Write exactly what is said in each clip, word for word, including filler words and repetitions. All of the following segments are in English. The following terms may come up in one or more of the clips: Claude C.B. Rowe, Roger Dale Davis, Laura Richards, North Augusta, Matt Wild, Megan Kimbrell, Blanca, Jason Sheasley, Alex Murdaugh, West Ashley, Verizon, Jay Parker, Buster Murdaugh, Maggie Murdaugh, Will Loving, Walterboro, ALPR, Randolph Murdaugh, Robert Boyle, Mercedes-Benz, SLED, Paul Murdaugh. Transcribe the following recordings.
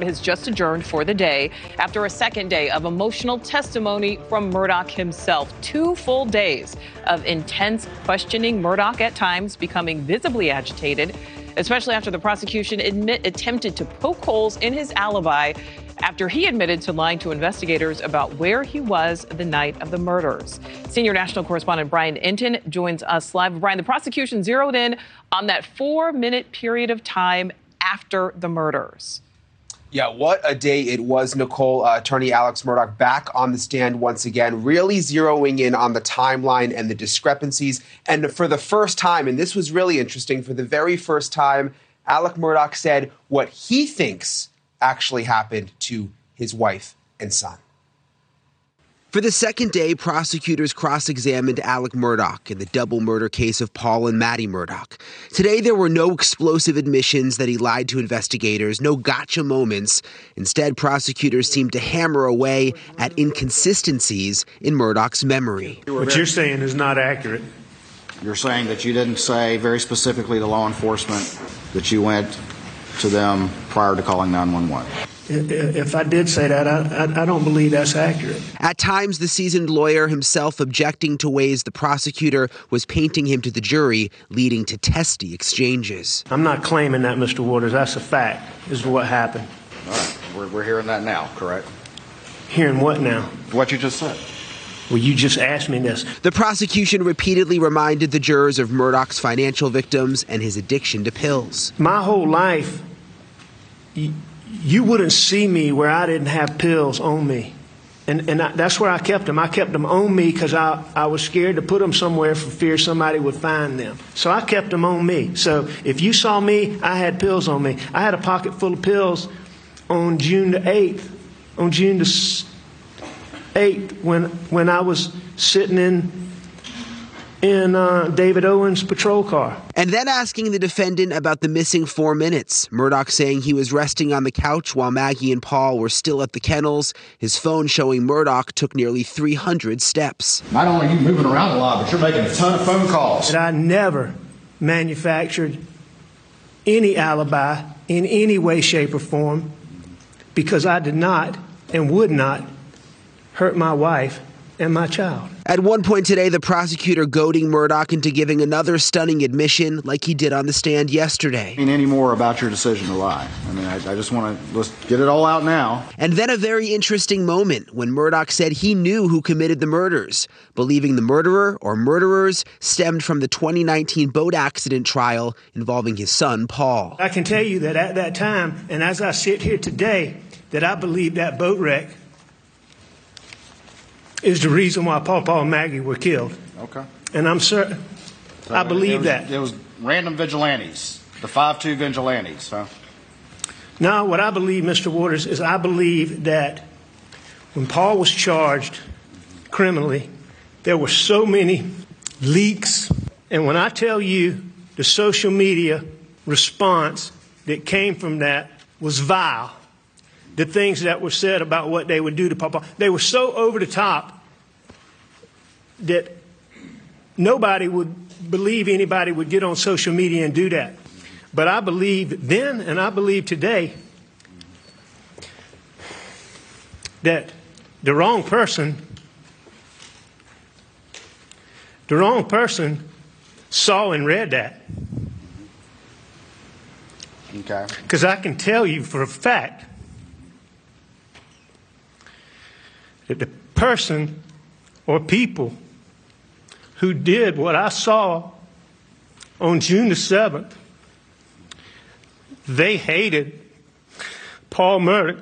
Has just adjourned for the day after a second day of emotional testimony from Murdaugh himself. Two full days of intense questioning, Murdaugh at times becoming visibly agitated, especially after the prosecution admit, attempted to poke holes in his alibi after he admitted to lying to investigators about where he was the night of the murders. Senior national correspondent Brian Entin joins us live. Brian, the prosecution zeroed in on that four-minute period of time after the murders. Yeah, what a day it was, Nicole. Uh, attorney Alex Murdaugh back on the stand once again, really zeroing in on the timeline and the discrepancies. And for the first time, and this was really interesting, for the very first time, Alex Murdaugh said what he thinks actually happened to his wife and son. For the second day, prosecutors cross-examined Alex Murdaugh in the double murder case of Paul and Maggie Murdaugh. Today, there were no explosive admissions that he lied to investigators, no gotcha moments. Instead, prosecutors seemed to hammer away at inconsistencies in Murdaugh's memory. What you're saying is not accurate. You're saying that you didn't say very specifically to law enforcement that you went to them prior to calling nine one one. If I did say that, I, I don't believe that's accurate. At times, the seasoned lawyer himself objecting to ways the prosecutor was painting him to the jury, leading to testy exchanges. I'm not claiming that, Mister Waters. That's a fact, is what happened. All right. We're, we're hearing that now, correct? Hearing what now? What you just said. Well, you just asked me this. The prosecution repeatedly reminded the jurors of Murdaugh's financial victims and his addiction to pills. My whole life... He, You wouldn't see me where I didn't have pills on me. And, and I, that's where I kept them. I kept them on me because I, I was scared to put them somewhere for fear somebody would find them. So I kept them on me. So if you saw me, I had pills on me. I had a pocket full of pills on June the eighth, on June the eighth when, when I was sitting in in uh, David Owen's patrol car. And then asking the defendant about the missing four minutes. Murdaugh saying he was resting on the couch while Maggie and Paul were still at the kennels. His phone showing Murdaugh took nearly three hundred steps. Not only are you moving around a lot, but you're making a ton of phone calls. And I never manufactured any alibi in any way, shape, or form because I did not and would not hurt my wife and my child. At one point today, the prosecutor goading Murdaugh into giving another stunning admission like he did on the stand yesterday. I mean, any more about your decision to lie. I mean, I, I just want to let's get it all out now. And then a very interesting moment when Murdaugh said he knew who committed the murders, believing the murderer or murderers stemmed from the twenty nineteen boat accident trial involving his son, Paul. I can tell you that at that time, and as I sit here today, that I believe that boat wreck is the reason why Paul, Paul and Maggie were killed. Okay. And I'm certain, so I believe it was, that. It was random vigilantes, the five two vigilantes. So. No, what I believe, Mister Waters, is I believe that when Paul was charged criminally, there were so many leaks. And when I tell you the social media response that came from that was vile. The things that were said about what they would do to Papa, they were so over the top that nobody would believe anybody would get on social media and do that. But I believe then, and I believe today, that the wrong person, the wrong person saw and read that. Okay. Because I can tell you for a fact that the person or people who did what I saw on June the seventh, they hated Paul Murdaugh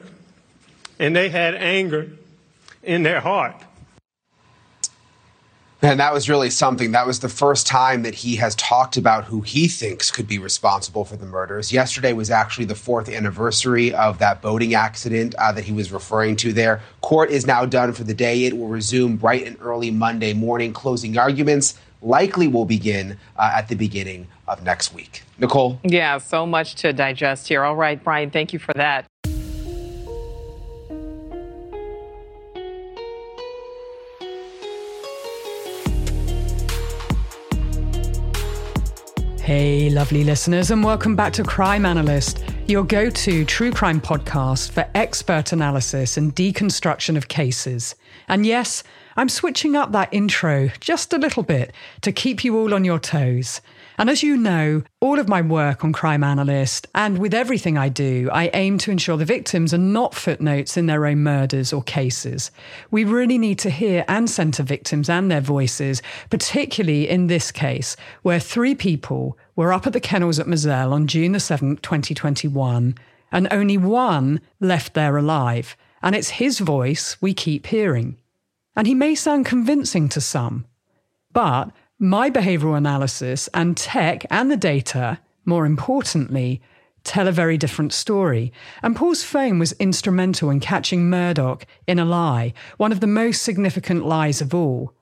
and they had anger in their heart. And that was really something. That was the first time that he has talked about who he thinks could be responsible for the murders. Yesterday was actually the fourth anniversary of that boating accident uh, that he was referring to there. Court is now done for the day. It will resume bright and early Monday morning. Closing arguments likely will begin uh, at the beginning of next week. Nicole? Yeah, so much to digest here. All right, Brian, thank you for that. Hey, lovely listeners, and welcome back to Crime Analyst. your go-to true crime podcast for expert analysis and deconstruction of cases. And yes, I'm switching up that intro just a little bit to keep you all on your toes. And as you know, all of my work on Crime Analyst and with everything I do, I aim to ensure the victims are not footnotes in their own murders or cases. We really need to hear and centre victims and their voices, particularly in this case, where three people were up at the kennels at Moselle on June the seventh, twenty twenty-one, and only one left there alive. And it's his voice we keep hearing. And he may sound convincing to some, but my behavioural analysis and tech and the data, more importantly, tell a very different story. And Paul's phone was instrumental in catching Murdaugh in a lie, one of the most significant lies of all.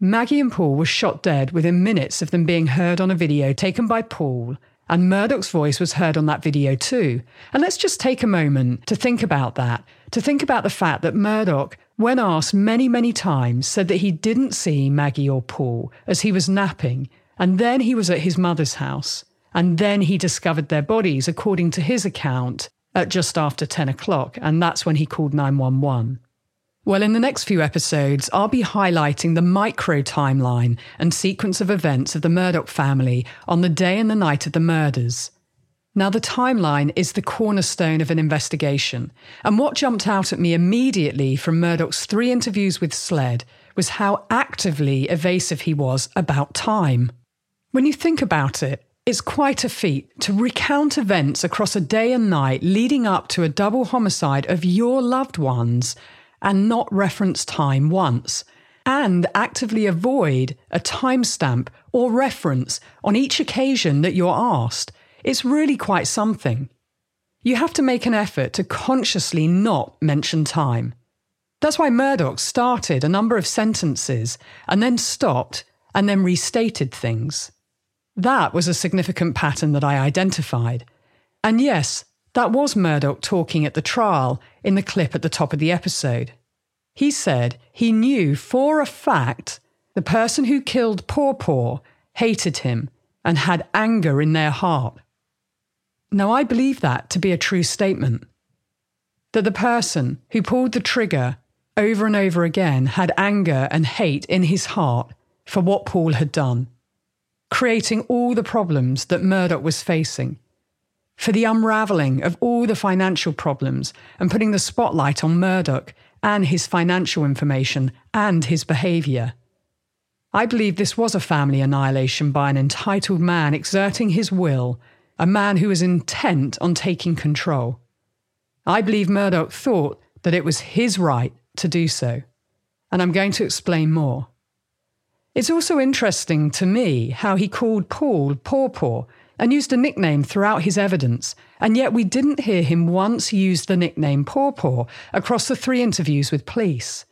Maggie and Paul were shot dead within minutes of them being heard on a video taken by Paul, and Murdaugh's voice was heard on that video too. And let's just take a moment to think about that, to think about the fact that Murdaugh, when asked many, many times, said that he didn't see Maggie or Paul as he was napping, and then he was at his mother's house, and then he discovered their bodies, according to his account, at just after ten o'clock, and that's when he called nine one one. Well, in the next few episodes, I'll be highlighting the micro timeline and sequence of events of the Murdaugh family on the day and the night of the murders. Now, the timeline is the cornerstone of an investigation, and what jumped out at me immediately from Murdaugh's three interviews with SLED was how actively evasive he was about time. When you think about it, it's quite a feat to recount events across a day and night leading up to a double homicide of your loved ones and not reference time once, and actively avoid a timestamp or reference on each occasion that you're asked. It's really quite something. You have to make an effort to consciously not mention time. That's why Murdaugh started a number of sentences and then stopped and then restated things. That was a significant pattern that I identified. And yes, that was Murdaugh talking at the trial in the clip at the top of the episode. He said he knew for a fact the person who killed Paw Paw hated him and had anger in their heart. Now, I believe that to be a true statement, that the person who pulled the trigger over and over again had anger and hate in his heart for what Paul had done, creating all the problems that Murdaugh was facing, for the unravelling of all the financial problems and putting the spotlight on Murdaugh and his financial information and his behaviour. I believe this was a family annihilation by an entitled man exerting his will, a man who was intent on taking control. I believe Murdaugh thought that it was his right to do so, and I'm going to explain more. It's also interesting to me how he called Paul Paw Paw and used a nickname throughout his evidence, and yet we didn't hear him once use the nickname Paw Paw across the three interviews with police.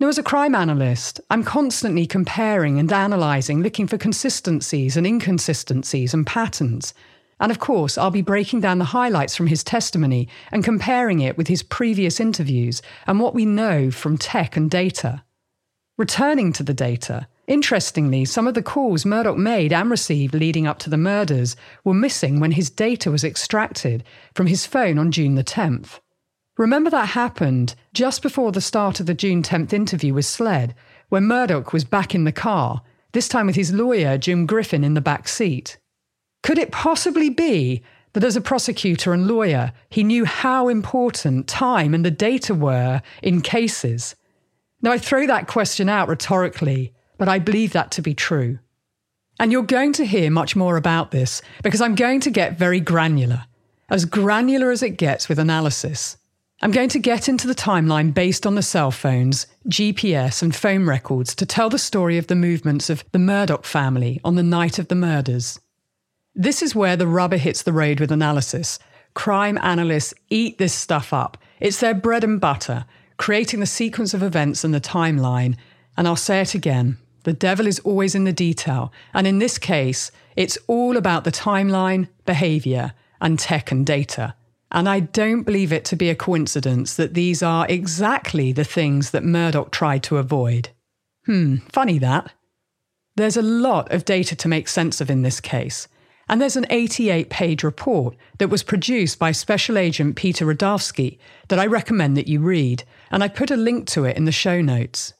Now, as a crime analyst, I'm constantly comparing and analysing, looking for consistencies and inconsistencies and patterns. And of course, I'll be breaking down the highlights from his testimony and comparing it with his previous interviews and what we know from tech and data. Returning to the data, interestingly, some of the calls Murdaugh made and received leading up to the murders were missing when his data was extracted from his phone on June the tenth. Remember that happened just before the start of the June tenth interview with SLED, when Murdaugh was back in the car, this time with his lawyer Jim Griffin in the back seat. Could it possibly be that as a prosecutor and lawyer, he knew how important time and the data were in cases? Now, I throw that question out rhetorically, but I believe that to be true. And you're going to hear much more about this because I'm going to get very granular, as granular as it gets with analysis. I'm going to get into the timeline based on the cell phones, G P S and phone records to tell the story of the movements of the Murdaugh family on the night of the murders. This is where the rubber hits the road with analysis. Crime analysts eat this stuff up. It's their bread and butter, creating the sequence of events and the timeline. And I'll say it again, the devil is always in the detail. And in this case, it's all about the timeline, behaviour, and tech and data. And I don't believe it to be a coincidence that these are exactly the things that Murdaugh tried to avoid. Hmm, funny that. There's a lot of data to make sense of in this case, And there's an eighty-eight page report that was produced by Special Agent Peter Rudofski that I recommend that you read, and I put a link to it in the show notes.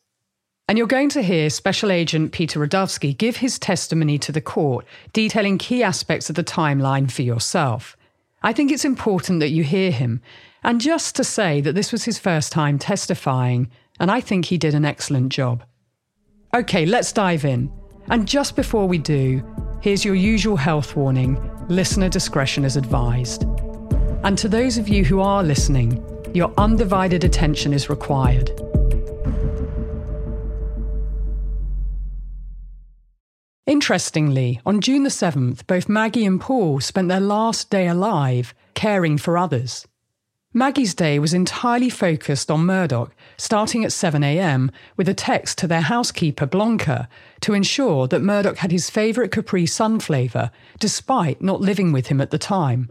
And you're going to hear Special Agent Peter Rudofski give his testimony to the court, detailing key aspects of the timeline for yourself. I think it's important that you hear him, and just to say that this was his first time testifying, and I think he did an excellent job. Okay, let's dive in. And just before we do, here's your usual health warning. Listener discretion is advised. And to those of you who are listening, your undivided attention is required. Interestingly, on June the seventh, both Maggie and Paul spent their last day alive caring for others. Maggie's day was entirely focused on Murdaugh, starting at seven a.m. with a text to their housekeeper, Blanca, to ensure that Murdaugh had his favourite Capri Sun flavour, despite not living with him at the time.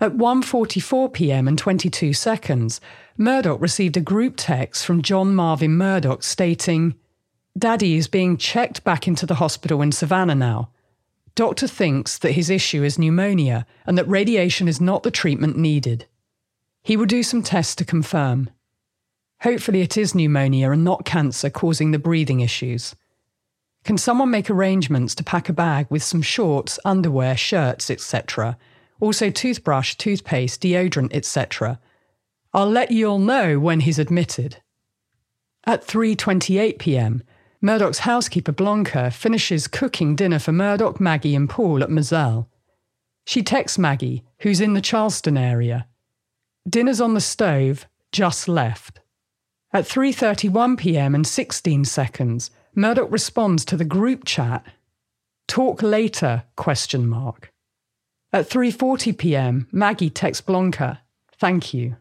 At one forty-four p.m. and twenty-two seconds, Murdaugh received a group text from John Marvin Murdaugh stating, "Daddy is being checked back into the hospital in Savannah now. Doctor thinks that his issue is pneumonia and that radiation is not the treatment needed. He will do some tests to confirm. Hopefully it is pneumonia and not cancer causing the breathing issues. Can someone make arrangements to pack a bag with some shorts, underwear, shirts, et cetera. Also toothbrush, toothpaste, deodorant, et cetera. I'll let you all know when he's admitted." At three twenty-eight p.m, Murdaugh's housekeeper Blanca finishes cooking dinner for Murdaugh, Maggie and Paul at Moselle. She texts Maggie, who's in the Charleston area. "Dinner's on the stove, just left." At three thirty-one p.m. and sixteen seconds, Murdaugh responds to the group chat, "Talk later, question mark." At three forty p.m, Maggie texts Blanca, "Thank you."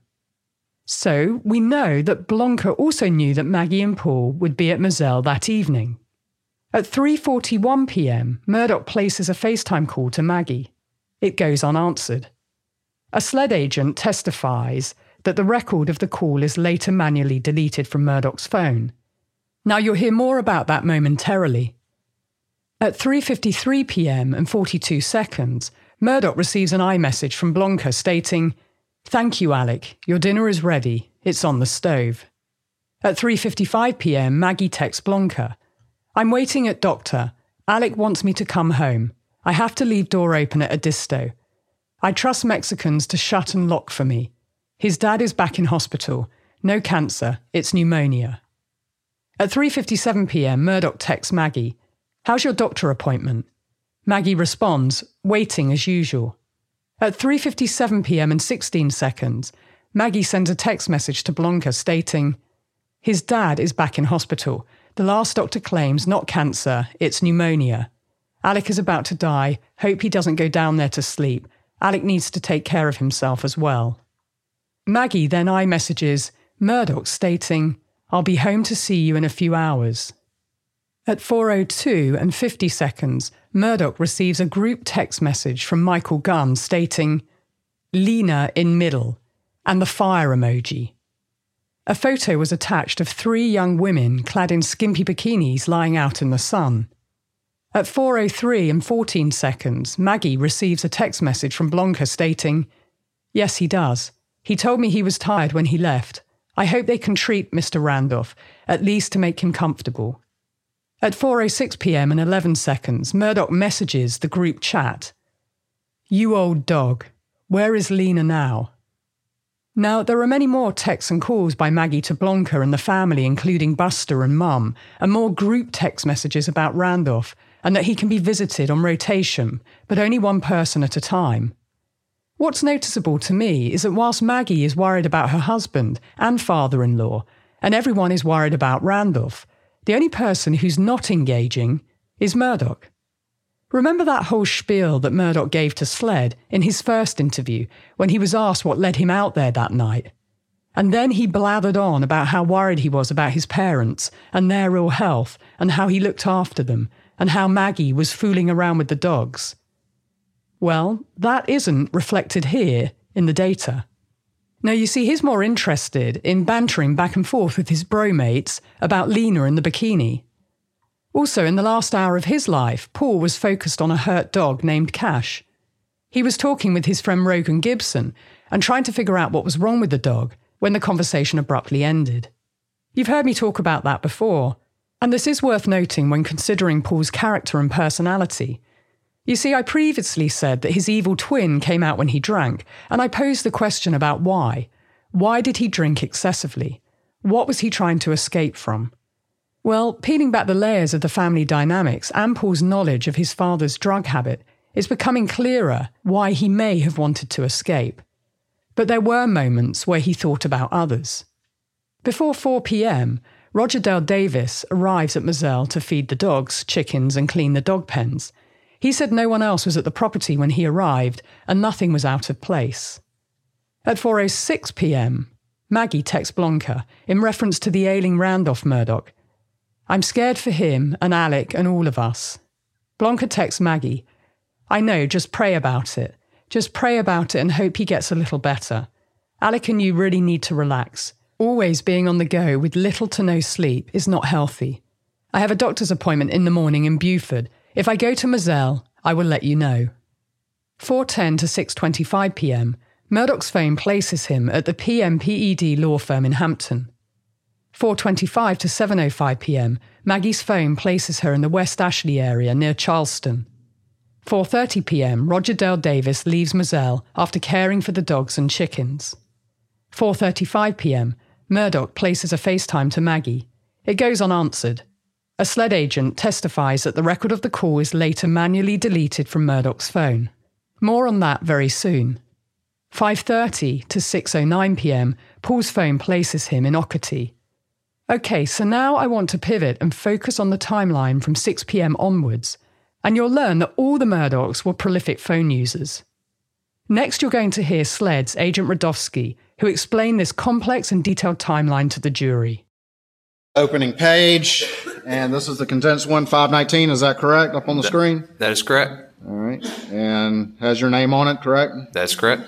So we know that Blanca also knew that Maggie and Paul would be at Moselle that evening. At three forty-one p.m, Murdaugh places a FaceTime call to Maggie. It goes unanswered. A SLED agent testifies that the record of the call is later manually deleted from Murdaugh's phone. Now you'll hear more about that momentarily. At three fifty-three p.m. and forty-two seconds, Murdaugh receives an iMessage from Blanca stating, "Thank you, Alec. Your dinner is ready. It's on the stove." At three fifty-five p.m, Maggie texts Blanca, "I'm waiting at doctor. Alec wants me to come home. I have to leave door open at a disto. I trust Mexicans to shut and lock for me. His dad is back in hospital. No cancer. It's pneumonia." At three fifty-seven p.m, Murdaugh texts Maggie, "How's your doctor appointment?" Maggie responds, "Waiting as usual." At three fifty-seven p.m. and sixteen seconds, Maggie sends a text message to Blanca stating, "His dad is back in hospital. The last doctor claims not cancer. It's pneumonia. Alec is about to die. Hope he doesn't go down there to sleep. Alec needs to take care of himself as well." Maggie then iMessages Murdaugh stating, "I'll be home to see you in a few hours." At four oh two and fifty seconds, Murdaugh receives a group text message from Michael Gunn stating, "Lena in middle," and the fire emoji. A photo was attached of three young women clad in skimpy bikinis lying out in the sun. At four oh three and fourteen seconds, Maggie receives a text message from Blanca stating, "Yes, he does. He told me he was tired when he left. I hope they can treat Mister Randolph, at least to make him comfortable." At four oh six p.m. and eleven seconds, Murdaugh messages the group chat, "You old dog. Where is Lena now?" Now, there are many more texts and calls by Maggie to Blanca and the family, including Buster and Mum, and more group text messages about Randolph, and that he can be visited on rotation, but only one person at a time. What's noticeable to me is that whilst Maggie is worried about her husband and father-in-law, and everyone is worried about Randolph, the only person who's not engaging is Murdaugh. Remember that whole spiel that Murdaugh gave to SLED in his first interview when he was asked what led him out there that night? And then he blathered on about how worried he was about his parents and their ill health and how he looked after them, and how Maggie was fooling around with the dogs. Well, that isn't reflected here in the data. Now you see, he's more interested in bantering back and forth with his bromates about Lena in the bikini. Also, in the last hour of his life, Paul was focused on a hurt dog named Cash. He was talking with his friend Rogan Gibson and trying to figure out what was wrong with the dog when the conversation abruptly ended. You've heard me talk about that before, and this is worth noting when considering Paul's character and personality. You see, I previously said that his evil twin came out when he drank, and I posed the question about why. Why did he drink excessively? What was he trying to escape from? Well, peeling back the layers of the family dynamics and Paul's knowledge of his father's drug habit, it's becoming clearer why he may have wanted to escape. But there were moments where he thought about others. Before four p.m, Roger Dale Davis arrives at Moselle to feed the dogs, chickens and clean the dog pens. He said no one else was at the property when he arrived and nothing was out of place. At four oh six p.m, Maggie texts Blanca in reference to the ailing Randolph Murdaugh. I'm scared for him and Alec and all of us. Blanca texts Maggie, I know, just pray about it. Just pray about it and hope he gets a little better. Alec and you really need to relax. Always being on the go with little to no sleep is not healthy. I have a doctor's appointment in the morning in Beaufort. If I go to Moselle, I will let you know. four ten to six twenty-five p.m, Murdaugh's phone places him at the P M P E D law firm in Hampton. four twenty-five to seven oh five p.m, Maggie's phone places her in the West Ashley area near Charleston. four thirty p.m, Roger Dale Davis leaves Moselle after caring for the dogs and chickens. four thirty-five p.m, Murdaugh places a FaceTime to Maggie. It goes unanswered. A SLED agent testifies that the record of the call is later manually deleted from Murdaugh's phone. More on that very soon. five thirty to six oh nine p.m, Paul's phone places him in Ockerty. Okay, so now I want to pivot and focus on the timeline from six p.m. onwards, and you'll learn that all the Murdaughs were prolific phone users. Next, you're going to hear SLED's Agent Rudofski, who explained this complex and detailed timeline to the jury. Opening page, and this is the condensed one, five nineteen, is that correct, up on the that, screen? That is correct. All right, and has your name on it, correct? That's correct.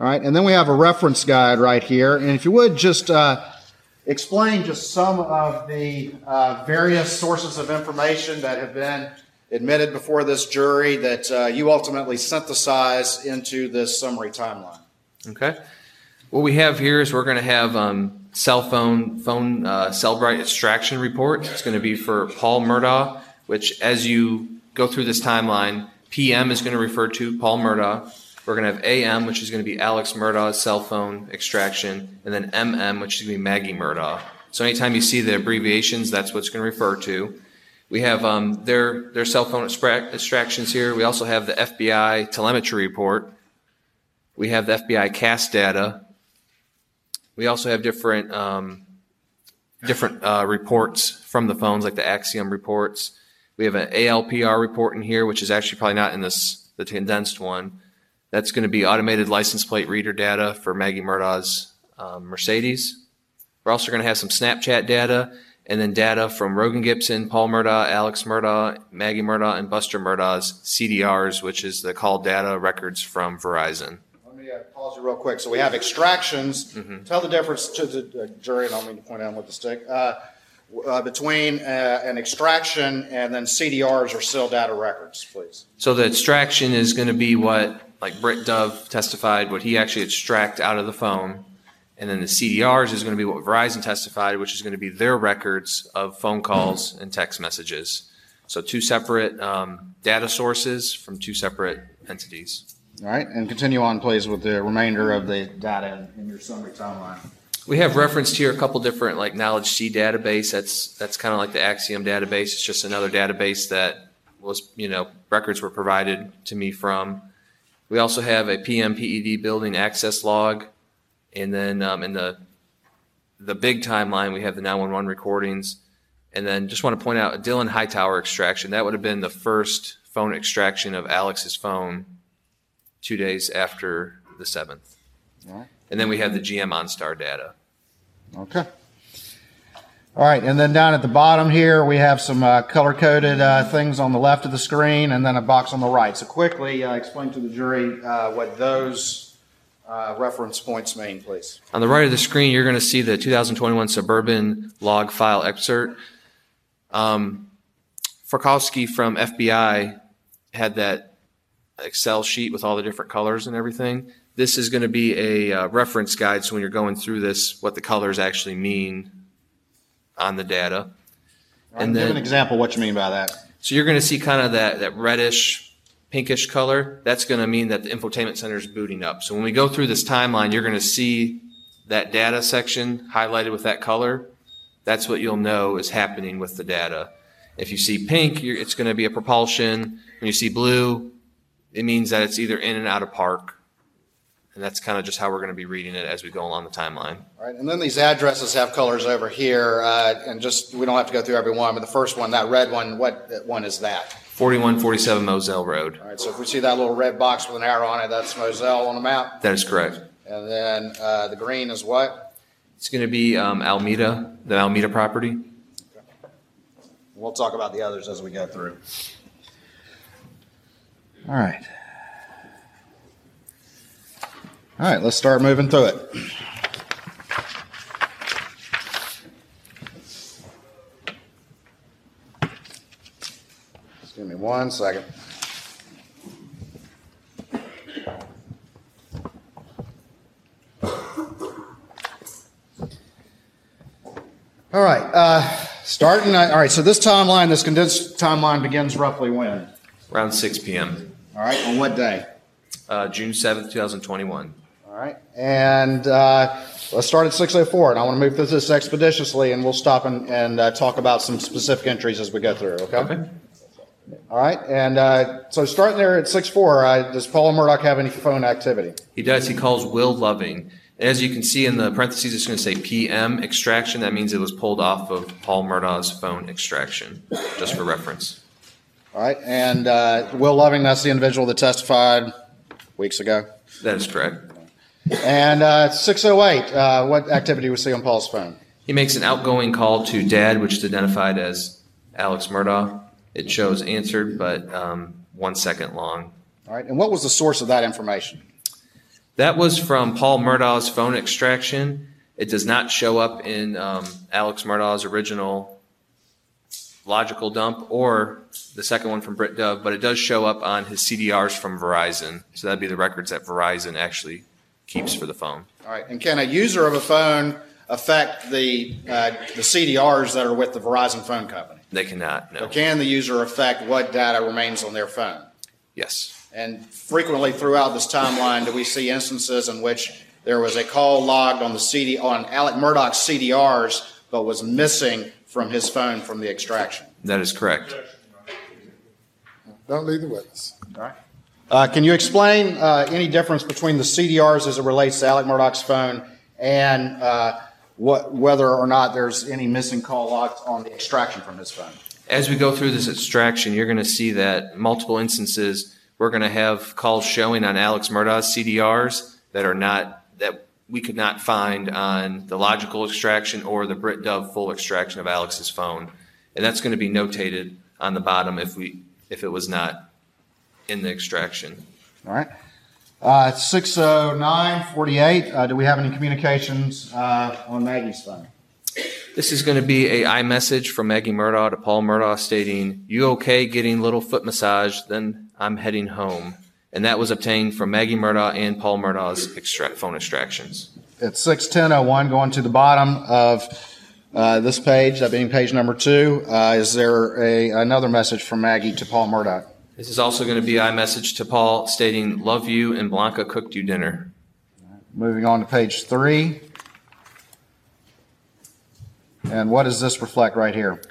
All right, and then we have a reference guide right here, and if you would just uh, explain just some of the uh, various sources of information that have been admitted before this jury that uh, you ultimately synthesize into this summary timeline. Okay. What we have here is we're going to have um, cell phone phone uh, cell bright extraction report. It's going to be for Paul Murdaugh, which as you go through this timeline, P M is going to refer to Paul Murdaugh. We're going to have A M, which is going to be Alex Murdaugh's cell phone extraction, and then M M, which is going to be Maggie Murdaugh. So anytime you see the abbreviations, that's what's going to refer to. We have um, their their cell phone extractions here. We also have the F B I telemetry report. We have the F B I C A S data. We also have different um, different uh, reports from the phones, like the Axiom reports. We have an A L P R report in here, which is actually probably not in this the condensed one. That's going to be automated license plate reader data for Maggie Murdaugh's um, Mercedes. We're also going to have some Snapchat data, and then data from Rogan Gibson, Paul Murdaugh, Alex Murdaugh, Maggie Murdaugh, and Buster Murdaugh's C D Rs, which is the call data records from Verizon. Let me uh, pause you real quick. So we have extractions. Mm-hmm. Tell the difference to the uh, jury, and I don't mean to point out with the stick, uh, uh, between uh, an extraction and then C D Rs or cell data records, please. So the extraction is going to be what, like Britt Dove testified, what he actually extract out of the phone. And then the C D Rs is going to be what Verizon testified, which is going to be their records of phone calls and text messages. So two separate um, data sources from two separate entities. All right, and continue on, please, with the remainder of the data in your summary timeline. We have referenced here a couple different, like Knowledge C database. That's that's kind of like the Axiom database. It's just another database that was, you know, records were provided to me from. We also have a P M P E D building access log. And then um, in the the big timeline, we have the nine one one recordings. And then just want to point out a Dylan Hightower extraction. That would have been the first phone extraction of Alex's phone two days after the seventh. Right. And then we have the G M OnStar data. Okay. All right. And then down at the bottom here, we have some uh, color-coded uh, things on the left of the screen and then a box on the right. So quickly uh, explain to the jury uh, what those Uh, reference points main, please. On the right of the screen, you're going to see the two thousand twenty-one Suburban log file excerpt. Um, Farkowski from F B I had that Excel sheet with all the different colors and everything. This is going to be a uh, reference guide, so when you're going through this, what the colors actually mean on the data. And give then, an example what you mean by that. So you're going to see kind of that, that reddish, pinkish color. That's going to mean that the infotainment center is booting up. So when we go through this timeline, you're going to see that data section highlighted with that color. That's what you'll know is happening with the data. If you see pink, you're, it's going to be a propulsion. When you see blue, it means that it's either in and out of park. And that's kind of just how we're going to be reading it as we go along the timeline. All right, and then these addresses have colors over here, uh, and just we don't have to go through every one, but the first one, that red one, what one is that? forty-one forty-seven Moselle Road. All right, so if we see that little red box with an arrow on it, that's Moselle on the map? That is correct. And then uh, the green is what? It's going to be um, Alameda, the Alameda property. Okay. We'll talk about the others as we go through. All right. All right, let's start moving through it. Just give me one second. All right, uh, starting, all right, so this timeline, this condensed timeline begins roughly when? Around six P M All right, on what day? Uh, June seventh, two thousand twenty-one. All right, and uh, let's start at six oh four, and I want to move through this expeditiously, and we'll stop and, and uh, talk about some specific entries as we go through, okay? Okay. All right, and uh, so starting there at six four, uh, does Paul Murdaugh have any phone activity? He does. He calls Will Loving. As you can see in the parentheses, it's going to say P M extraction. That means it was pulled off of Paul Murdaugh's phone extraction, just for reference. All right, and uh, Will Loving, that's the individual that testified weeks ago? That is correct. And uh, six oh eight, uh, what activity we see on Paul's phone? He makes an outgoing call to Dad, which is identified as Alex Murdaugh. It shows answered, but um, one second long. All right, and what was the source of that information? That was from Paul Murdaugh's phone extraction. It does not show up in um, Alex Murdaugh's original logical dump or the second one from Britt Dove, but it does show up on his C D Rs from Verizon. So that'd be the records that Verizon actually keeps for the phone. All right, and can a user of a phone affect the uh, the C D Rs that are with the Verizon phone company? They cannot, no. So can the user affect what data remains on their phone? Yes. And frequently throughout this timeline, do we see instances in which there was a call logged on the C D on Alex Murdaugh's C D Rs, but was missing from his phone from the extraction? That is correct. Don't leave the witness. All right. Uh, can you explain uh, any difference between the C D Rs as it relates to Alex Murdaugh's phone and uh, what, whether or not there's any missing call logs on the extraction from his phone? As we go through this extraction, you're going to see that multiple instances we're going to have calls showing on Alex Murdaugh's C D Rs that are not that we could not find on the logical extraction or the Britt Dove full extraction of Alex's phone, and that's going to be notated on the bottom if we if it was not in the extraction. All right. Uh, six oh nine forty-eight, uh, do we have any communications uh, on Maggie's phone? This is going to be a iMessage from Maggie Murdaugh to Paul Murdaugh stating, "You okay getting little foot massage, then I'm heading home." And that was obtained from Maggie Murdaugh and Paul Murdaugh's extract phone extractions. At six ten oh one, going to the bottom of uh, this page, that being page number two, uh, is there a, another message from Maggie to Paul Murdaugh? This is also going to be iMessage to Paul stating, "Love you and Blanca cooked you dinner." Moving on to page three. And what does this reflect right here?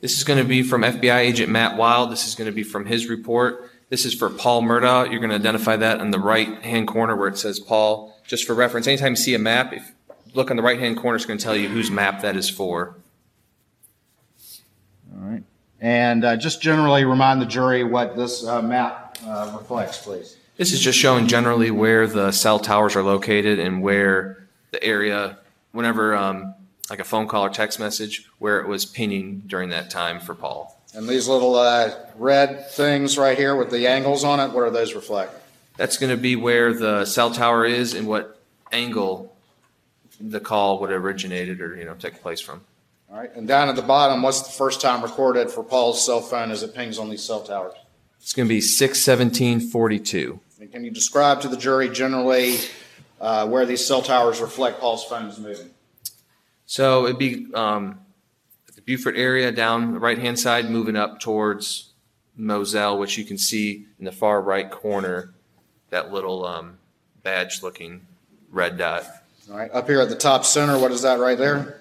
This is going to be from F B I agent Matt Wild. This is going to be from his report. This is for Paul Murdaugh. You're going to identify that in the right-hand corner where it says Paul. Just for reference, anytime you see a map, if you look on the right-hand corner, it's going to tell you whose map that is for. All right. And uh, just generally remind the jury what this uh, map uh, reflects, please. This is just showing generally where the cell towers are located and where the area, whenever um, like a phone call or text message, where it was pinging during that time for Paul. And these little uh, red things right here with the angles on it, what are those reflect? That's going to be where the cell tower is and what angle the call would have originated or, you know, take place from. All right, and down at the bottom, what's the first time recorded for Paul's cell phone as it pings on these cell towers? It's going to be six seventeen forty-two. And can you describe to the jury generally uh, where these cell towers reflect Paul's phone is moving? So it'd be um, the Beaufort area down the right-hand side, moving up towards Moselle, which you can see in the far right corner, that little um, badge-looking red dot. All right, up here at the top center, what is that right there?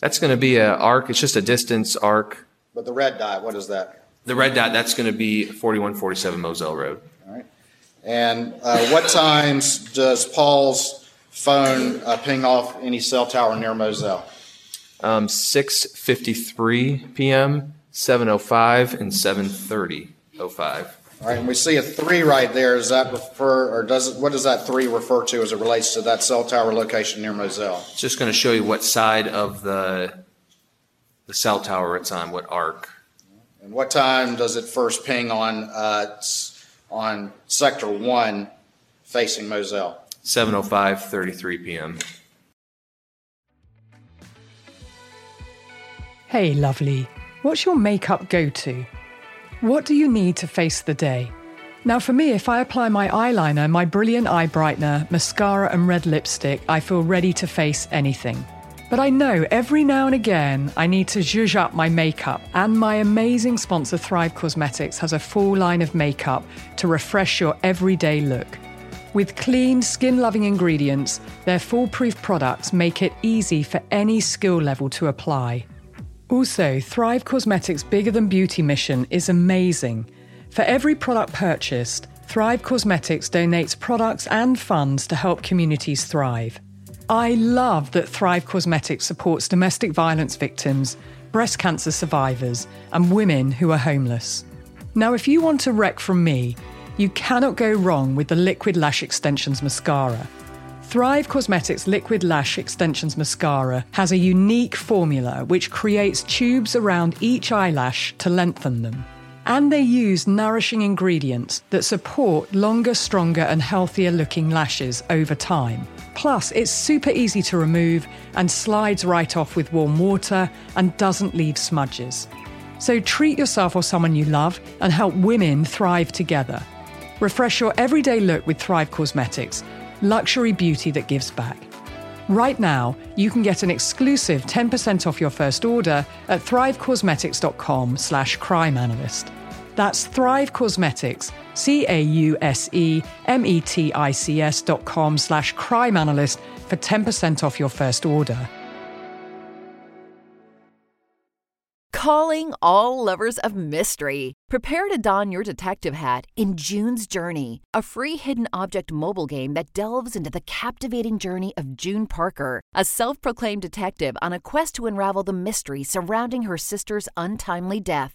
That's going to be an arc. It's just a distance arc. But the red dot, what is that? The red dot, that's going to be forty-one forty-seven Moselle Road. All right. And uh, what times does Paul's phone uh, ping off any cell tower near Moselle? Um, six fifty-three p m, seven oh five, and seven thirty oh five. All right, and we see a three right there. Does that refer, or does it, what does that three refer to as it relates to that cell tower location near Moselle? It's just going to show you what side of the the cell tower it's on, what arc. And what time does it first ping on uh, on sector one facing Moselle? seven oh five thirty-three p m Hey, lovely. What's your makeup go-to? What do you need to face the day? Now for me, if I apply my eyeliner, my brilliant eye brightener, mascara and red lipstick, I feel ready to face anything. But I know every now and again, I need to zhuzh up my makeup, and my amazing sponsor Thrive Causemetics has a full line of makeup to refresh your everyday look. With clean, skin-loving ingredients, their foolproof products make it easy for any skill level to apply. Also, Thrive Causemetics' Bigger Than Beauty mission is amazing. For every product purchased, Thrive Causemetics donates products and funds to help communities thrive. I love that Thrive Causemetics supports domestic violence victims, breast cancer survivors, and women who are homeless. Now, if you want a rec from me, you cannot go wrong with the Liquid Lash Extensions Mascara. Thrive Causemetics Liquid Lash Extensions Mascara has a unique formula which creates tubes around each eyelash to lengthen them. And they use nourishing ingredients that support longer, stronger and healthier looking lashes over time. Plus, it's super easy to remove and slides right off with warm water and doesn't leave smudges. So treat yourself or someone you love and help women thrive together. Refresh your everyday look with Thrive Causemetics. Luxury beauty that gives back. Right now, you can get an exclusive ten percent off your first order at thrivecosmetics.com slash crime analyst. That's Thrive Causemetics, C-A-U-S-E-M-E-T-I-C-S dot com slash crime analyst for ten percent off your first order. Calling all lovers of mystery. Prepare to don your detective hat in June's Journey, a free hidden object mobile game that delves into the captivating journey of June Parker, a self-proclaimed detective on a quest to unravel the mystery surrounding her sister's untimely death.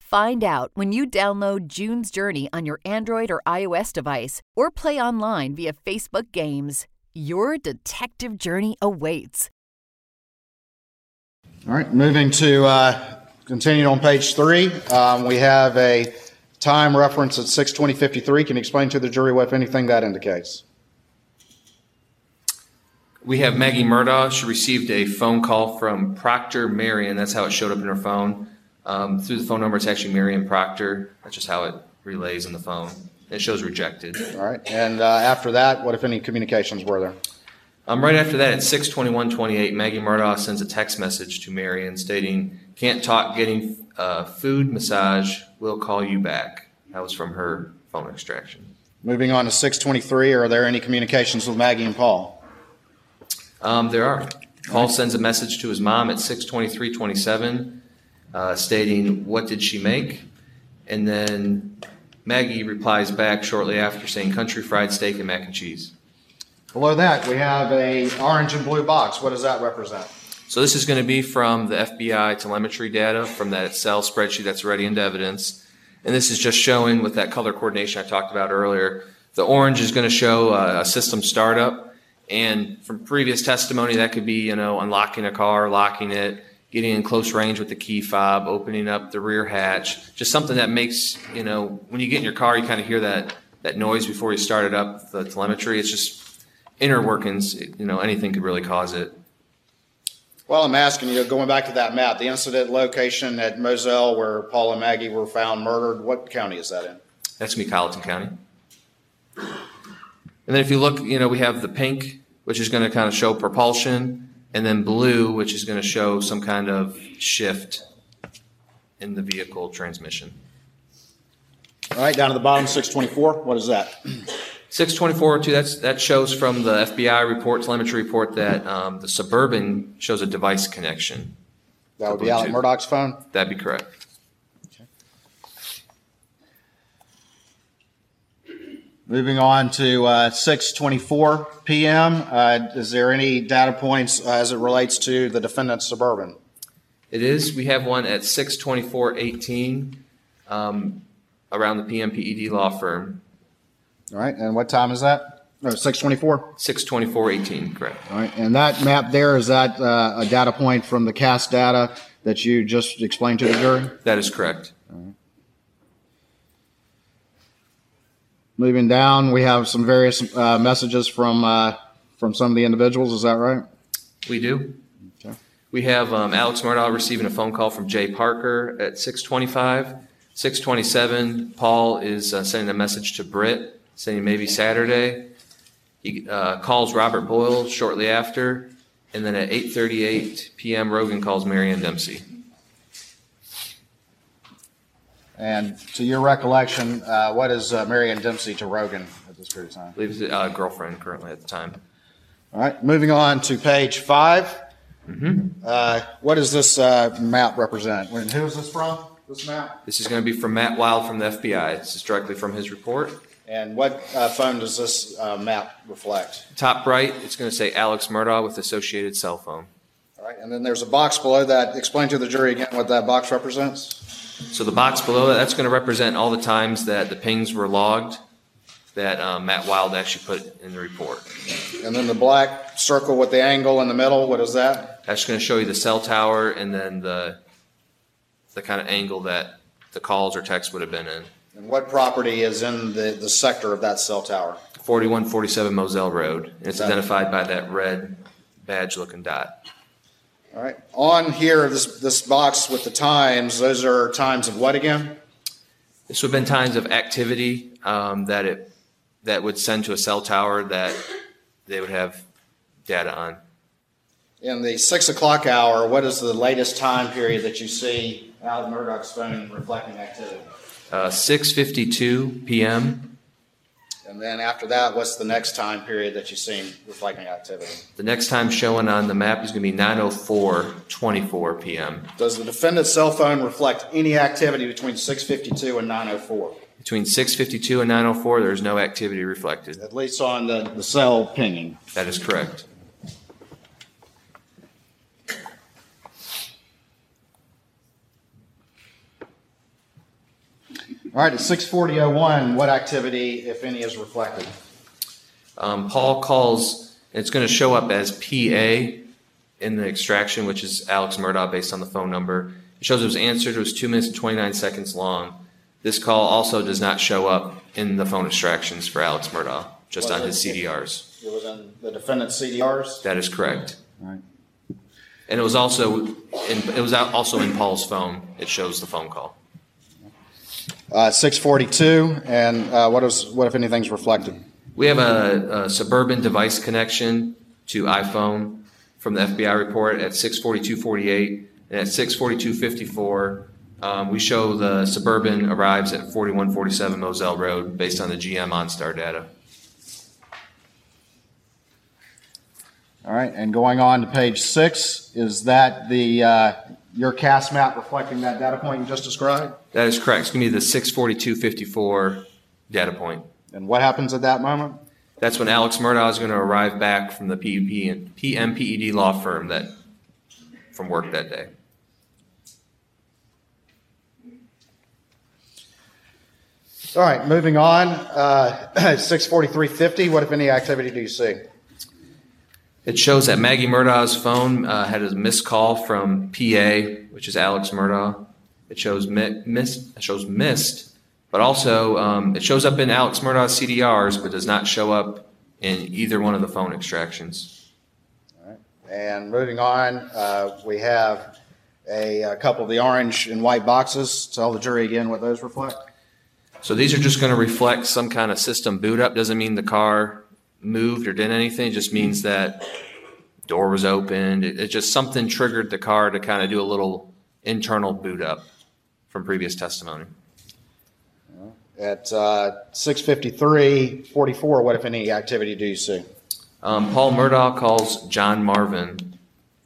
Find out when you download June's Journey on your Android or iOS device, or play online via Facebook Games. Your detective journey awaits. All right, moving to uh, continue on page three. Um, we have a time reference at six twenty fifty-three. Can you explain to the jury what, if anything, that indicates? We have Maggie Murdaugh. She received a phone call from Proctor Marion. That's how it showed up in her phone. Um, through the phone number, it's actually Marion Proctor. That's just how it relays in the phone. It shows rejected. All right. And uh, after that, what, if any, communications were there? Um, right after that, at six twenty-one twenty-eight, Maggie Murdaugh sends a text message to Marion stating, "Can't talk, getting uh, food, massage, we'll call you back." That was from her phone extraction. Moving on to six twenty-three, are there any communications with Maggie and Paul? Um, there are. Paul sends a message to his mom at six twenty-three twenty-seven uh, stating, "What did she make?" And then Maggie replies back shortly after saying, "Country fried steak and mac and cheese." Below that, we have a orange and blue box. What does that represent? So this is going to be from the F B I telemetry data from that Excel spreadsheet that's already into evidence. And this is just showing with that color coordination I talked about earlier. The orange is going to show a system startup. And from previous testimony, that could be, you know, unlocking a car, locking it, getting in close range with the key fob, opening up the rear hatch, just something that makes, you know, when you get in your car, you kind of hear that, that noise before you start it up, the telemetry. It's just inner workings, you know, anything could really cause it. Well, I'm asking you, going back to that map, the incident location at Moselle where Paul and Maggie were found murdered, what county is that in? That's going to be Colleton County. And then if you look, you know, we have the pink, which is going to kind of show propulsion, and then blue, which is going to show some kind of shift in the vehicle transmission. All right, down to the bottom, six twenty-four, what is that? six twenty-four oh two, that's, that shows from the F B I report, telemetry report, that um, the Suburban shows a device connection. That would be Alex Murdaugh's phone? That'd be correct. Moving on to uh, six twenty-four p m, uh, is there any data points uh, as it relates to the defendant's Suburban? It is. We have one at six twenty-four eighteen um, around the P M P E D law firm. All right, and what time is that? Oh, six twenty-four? six twenty-four eighteen, correct. All right, and that map there, is that uh, a data point from the C A S data that you just explained to the jury? That is correct. All right. Moving down, we have some various uh, messages from uh, from some of the individuals. Is that right? We do. Okay. We have um, Alex Murdaugh receiving a phone call from Jay Parker at six twenty-five. six twenty-seven, Paul is uh, sending a message to Britt, saying maybe Saturday. He uh, calls Robert Boyle shortly after. And then at eight thirty-eight p m, Rogan calls Marion Dempsey. And to your recollection, uh, what is uh, Marion Dempsey to Rogan at this period of time? I believe it's a girlfriend currently at the time. All right, moving on to page five. Mm-hmm. uh, what does this uh, map represent? And who is this from, this map? This is going to be from Matt Wild from the F B I. This is directly from his report. And what uh, phone does this uh, map reflect? Top right, it's going to say Alex Murdaugh with associated cell phone. All right, and then there's a box below that. Explain to the jury again what that box represents. So the box below that, that's going to represent all the times that the pings were logged that um, Matt Wild actually put in the report. And then the black circle with the angle in the middle, what is that? That's going to show you the cell tower and then the, the kind of angle that the calls or texts would have been in. And what property is in the, the sector of that cell tower? forty-one forty-seven Moselle Road. And it's identified by that red badge-looking dot. All right. On here, this this box with the times, those are times of what again? This would have been times of activity um, that it that would send to a cell tower that they would have data on. In the six o'clock hour, what is the latest time period that you see Alex Murdaugh's phone reflecting activity? Uh, six fifty-two p m And then after that, what's the next time period that you see reflecting activity? The next time showing on the map is going to be nine oh four twenty-four p m Does the defendant's cell phone reflect any activity between six fifty-two and nine oh four? Between six fifty-two and nine oh four, there's no activity reflected. At least on the, the cell pinging. That is correct. All right, at six forty oh one, what activity, if any, is reflected? Um, Paul calls, it's going to show up as P A in the extraction, which is Alex Murdaugh based on the phone number. It shows it was answered, it was two minutes and twenty-nine seconds long. This call also does not show up in the phone extractions for Alex Murdaugh, just on his C D Rs. It was on the defendant's C D Rs? That is correct. All right. And it was also in, it was also in Paul's phone. It shows the phone call. Uh, six forty-two, and uh, what is what if anything's reflected? We have a, a Suburban device connection to iPhone from the F B I report at six forty-two forty-eight, and at six forty-two fifty-four, um, we show the Suburban arrives at forty-one forty-seven Moselle Road based on the G M OnStar data. All right, and going on to page six, is that the uh, your C A S map reflecting that data point you just described? That is correct. It's going to be the six forty-two fifty-four data point. And what happens at that moment? That's when Alex Murdaugh is going to arrive back from the P U P and P M P E D law firm that from work that day. All right, moving on. Uh, six forty-three fifty, what, if any, activity do you see? It shows that Maggie Murdaugh's phone uh, had a missed call from P A, which is Alex Murdaugh. It shows mi- missed, it shows missed, but also um, it shows up in Alex Murdaugh's C D Rs, but does not show up in either one of the phone extractions. All right. And moving on, uh, we have a, a couple of the orange and white boxes. Tell the jury again what those reflect. So these are just going to reflect some kind of system boot up. Doesn't mean the car moved or did anything. It just means that door was opened. It, it just something triggered the car to kind of do a little internal boot up from previous testimony. At uh, six fifty-three forty-four, what, if any, activity do you see? Um, Paul Murdaugh calls John Marvin.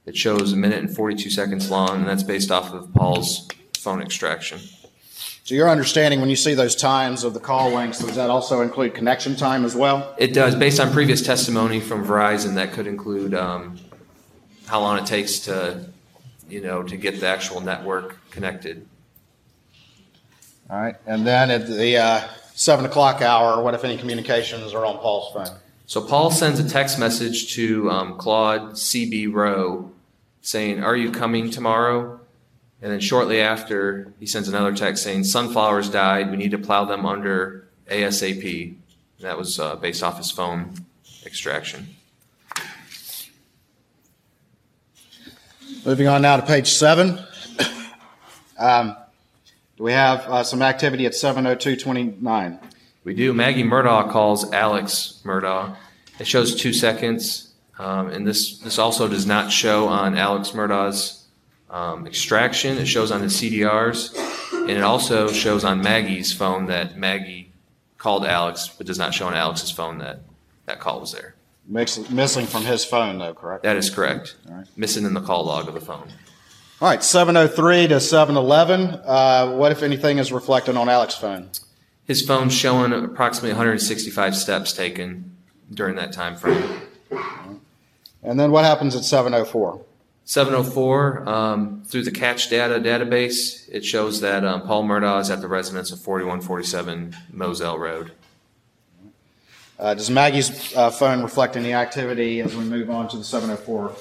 It shows a minute and forty-two seconds long, and that's based off of Paul's phone extraction. So your understanding, when you see those times of the call lengths, does that also include connection time as well? It does. Based on previous testimony from Verizon, that could include um, how long it takes to, you know, to get the actual network connected. All right. And then at the uh, seven o'clock hour, what, if any, communications are on Paul's phone? So Paul sends a text message to um, Claude C B. Rowe saying, "Are you coming tomorrow?" And then shortly after, he sends another text saying, "Sunflowers died. We need to plow them under ASAP." And that was uh, based off his phone extraction. Moving on now to page seven. um, We have uh, some activity at seven oh two twenty-nine. We do. Maggie Murdaugh calls Alex Murdaugh. It shows two seconds, um, and this, this also does not show on Alex Murdaugh's um, extraction. It shows on his C D Rs, and it also shows on Maggie's phone that Maggie called Alex, but does not show on Alex's phone that that call was there. Mix, missing from his phone, though, correct? That is correct. All right. Missing in the call log of the phone. All right, seven oh three to seven eleven. Uh, what, if anything, is reflected on Alex's phone? His phone's showing approximately one hundred sixty-five steps taken during that time frame. And then what happens at seven oh four? seven oh four, um, through the catch data database, it shows that um, Paul Murdaugh is at the residence of forty-one forty-seven Moselle Road. Uh, does Maggie's uh, phone reflect any activity as we move on to the seven oh four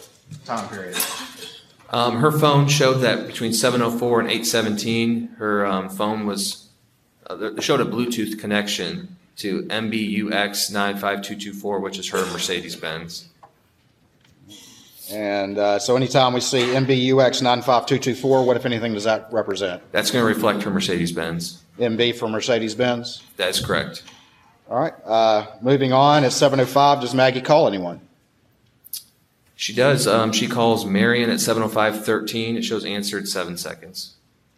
time period? Um, her phone showed that between seven oh four and eight seventeen, her um, phone was uh, showed a Bluetooth connection to M B U X nine five two two four, which is her Mercedes-Benz. And uh, so anytime we see M B U X nine five two two four, what, if anything, does that represent? That's going to reflect her Mercedes-Benz. M B for Mercedes-Benz? That is correct. All right. Uh, moving on, at seven oh five, does Maggie call anyone? She does. Um, she calls Marion at seven oh five thirteen. It shows answered seven seconds.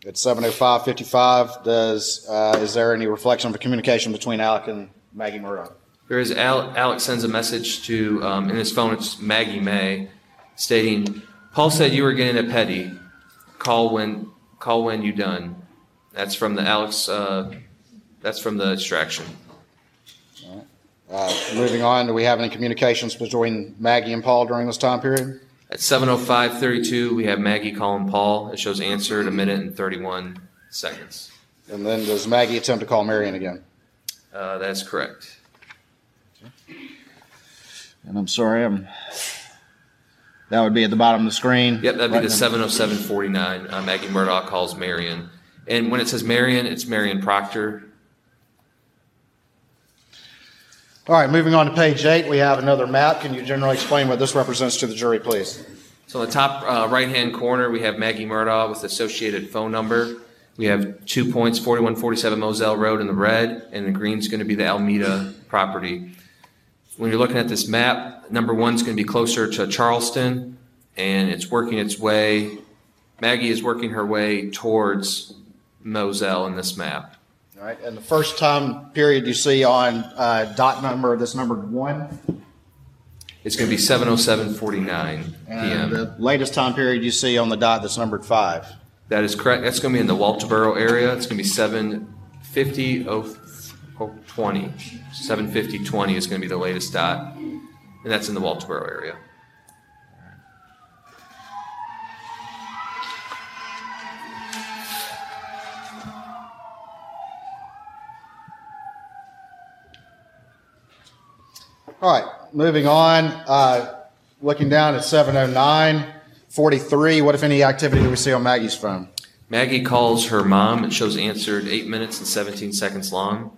At seven oh five fifty-five, does uh, is there any reflection of a communication between Alec and Maggie Murdaugh? There is. Al- Alec sends a message to, um, in his phone, it's Maggie May, stating, "Paul said you were getting a petty. Call when call when you done." That's from the Alex. Uh, that's from the extraction. Uh, moving on, do we have any communications between Maggie and Paul during this time period? At seven oh five thirty-two, we have Maggie calling Paul. It shows answered a minute and thirty-one seconds. And then does Maggie attempt to call Marion again? Uh, that's correct. And I'm sorry, I'm... that would be at the bottom of the screen. Yep, that'd be right the seven oh seven forty-nine. Uh, Maggie Murdaugh calls Marion. And when it says Marion, it's Marion Proctor. All right, moving on to page eight, we have another map. Can you generally explain what this represents to the jury, please? So in the top uh, right-hand corner, we have Maggie Murdaugh with associated phone number. We have two points, forty-one forty-seven Moselle Road in the red, and the green is going to be the Alameda property. When you're looking at this map, number one is going to be closer to Charleston, and it's working its way. Maggie is working her way towards Moselle in this map. All right, and the first time period you see on uh, dot number, this numbered one? It's going to be seven oh seven forty-nine p.m. And the latest time period you see on the dot that's numbered five? That is correct. That's going to be in the Walterboro area. It's going to be seven fifty twenty. seven fifty twenty is going to be the latest dot, and that's in the Walterboro area. All right, moving on. Uh, looking down at seven oh nine forty-three, what, if any, activity do we see on Maggie's phone? Maggie calls her mom. It shows answered eight minutes and seventeen seconds long.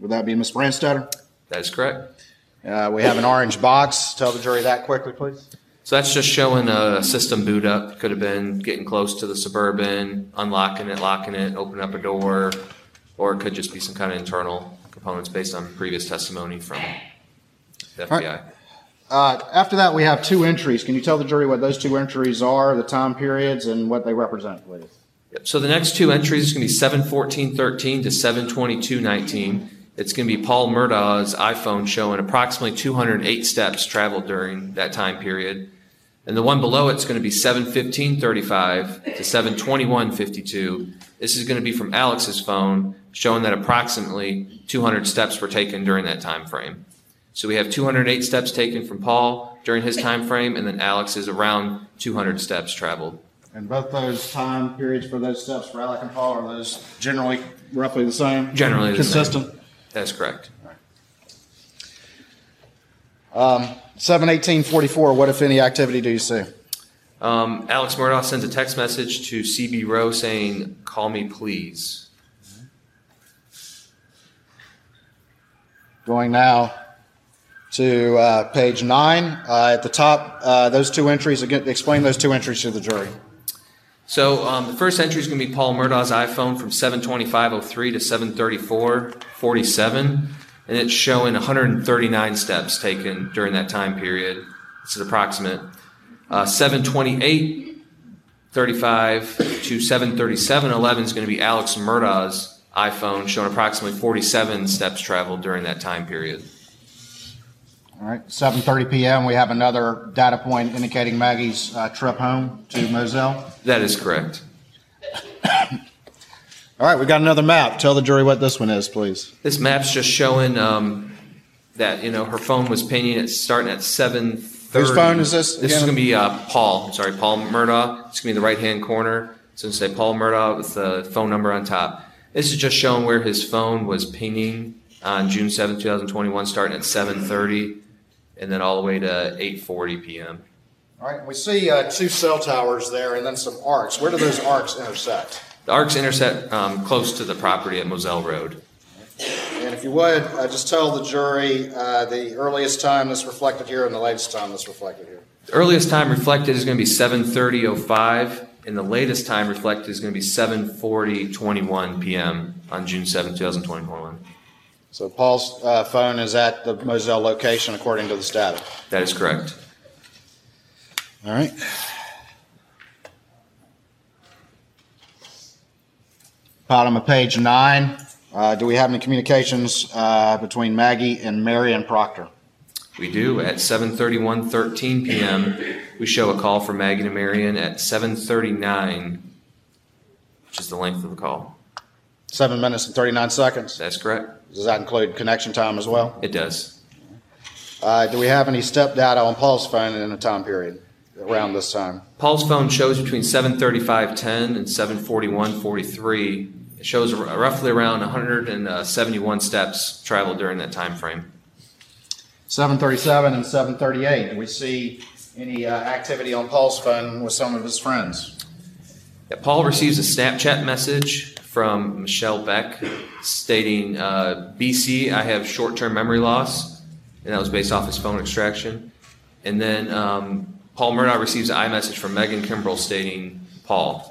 Would that be Miss Branstetter? That is correct. Uh, we have an orange box. Tell the jury that quickly, please. So that's just showing a system boot up. Could have been getting close to the Suburban, unlocking it, locking it, opening up a door, or it could just be some kind of internal components based on previous testimony from the F B I. Right. Uh, after that, we have two entries. Can you tell the jury what those two entries are, the time periods, and what they represent, please? Yep. So the next two entries is going to be seven fourteen thirteen to seven twenty-two nineteen. It's going to be Paul Murdaugh's iPhone showing approximately two hundred eight steps traveled during that time period. And the one below it's going to be seven fifteen thirty-five to seven twenty-one fifty-two. This is going to be from Alex's phone, showing that approximately two hundred steps were taken during that time frame. So we have two hundred eight steps taken from Paul during his time frame, and then Alex is around two hundred steps traveled. And both those time periods for those steps for Alex and Paul, are those generally roughly the same? Generally consistent. The same. That's correct. Um, seven eighteen forty-four, what, if any, activity do you see? Um, Alex Murdaugh sends a text message to C B. Rowe saying, "Call me, please." Going now to uh, page nine. Uh, at the top, uh, those two entries, again, explain those two entries to the jury. So um, the first entry is going to be Paul Murdaugh's iPhone from seven twenty-five oh three to seven thirty-four forty-seven, and it's showing one hundred thirty-nine steps taken during that time period. This is approximate. Uh, seven twenty-eight thirty-five to seven thirty-seven eleven is going to be Alex Murdaugh's iPhone, showing approximately forty-seven steps traveled during that time period. All right, seven thirty p m we have another data point indicating Maggie's uh, trip home to Moselle. That is correct. All right, we got another map. Tell the jury what this one is, please. This map's just showing um, that, you know, her phone was pinging. It's starting at seven thirty. Whose phone is this? This again? Is going to be uh, Paul. I'm sorry, Paul Murdaugh. It's going to be the right-hand corner. It's going to say Paul Murdaugh with the phone number on top. This is just showing where his phone was pinging on June seventh, two thousand twenty-one, starting at seven thirty. And then all the way to eight forty p m All right, we see uh, two cell towers there and then some arcs. Where do those arcs intersect? The arcs intersect um, close to the property at Moselle Road. And if you would, uh, just tell the jury uh, the earliest time that's reflected here and the latest time that's reflected here. The earliest time reflected is going to be seven thirty oh five, and the latest time reflected is going to be seven forty twenty-one p m on June seventh, two thousand twenty-one. So Paul's uh, phone is at the Moselle location according to the status. That is correct. All right. Bottom of page nine. Uh, do we have any communications uh, between Maggie and Marion Proctor? We do. At seven thirty-one thirteen p m, we show a call from Maggie to Marion at seven thirty-nine, which is the length of the call. seven minutes and thirty-nine seconds. That's correct. Does that include connection time as well? It does. Uh, do we have any step data on Paul's phone in a time period around this time? Paul's phone shows between seven thirty-five ten and seven forty-one forty-three. It shows roughly around one hundred seventy-one steps traveled during that time frame. seven thirty-seven and seven thirty-eight. Do we see any uh, activity on Paul's phone with some of his friends? Yeah, Paul receives a Snapchat message from Michelle Beck stating, uh, B C, I have short-term memory loss, and that was based off his phone extraction. And then um, Paul Murdaugh receives an iMessage from Megan Kimbrell stating, Paul.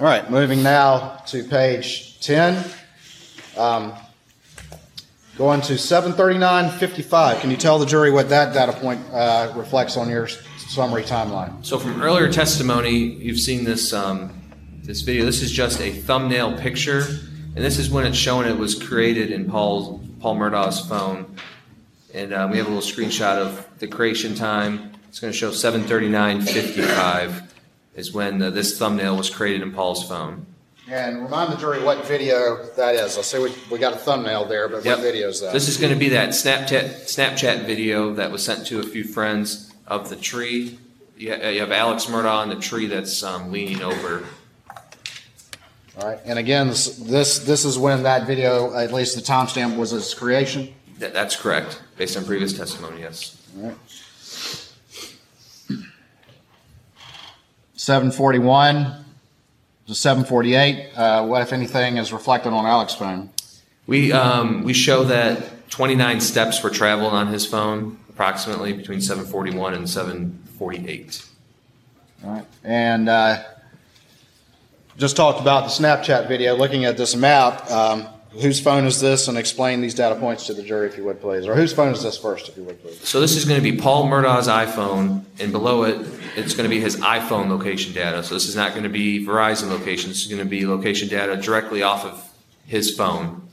All right, moving now to page ten. Um, going to seven thirty-nine fifty-five. Can you tell the jury what that data point uh, reflects on your summary timeline? So from earlier testimony, you've seen this... Um, This video, this is just a thumbnail picture, and this is when it's shown it was created in Paul's, Paul Murdaugh's phone. And uh, we have a little screenshot of the creation time. It's going to show seven thirty-nine fifty-five is when uh, this thumbnail was created in Paul's phone. And remind the jury what video that is. I see we, we got a thumbnail there, but yep. What video is that? This is going to be that Snapchat, Snapchat video that was sent to a few friends of the tree. You have Alex Murdaugh on the tree that's um, leaning over. All right, and again, this this, this is when that video, at least the timestamp, was its creation? Th- that's correct, based on previous testimony, yes. All right. seven forty-one to seven forty-eight, uh, what, if anything, is reflected on Alex's phone? We um, we show that twenty-nine steps were traveled on his phone, approximately between seven forty-one and seven forty-eight. All right. And uh, just talked about the Snapchat video. Looking at this map, um, whose phone is this? And explain these data points to the jury, if you would, please. Or whose phone is this first, if you would, please. So this is going to be Paul Murdaugh's iPhone, and below it, it's going to be his iPhone location data. So this is not going to be Verizon location. This is going to be location data directly off of his phone.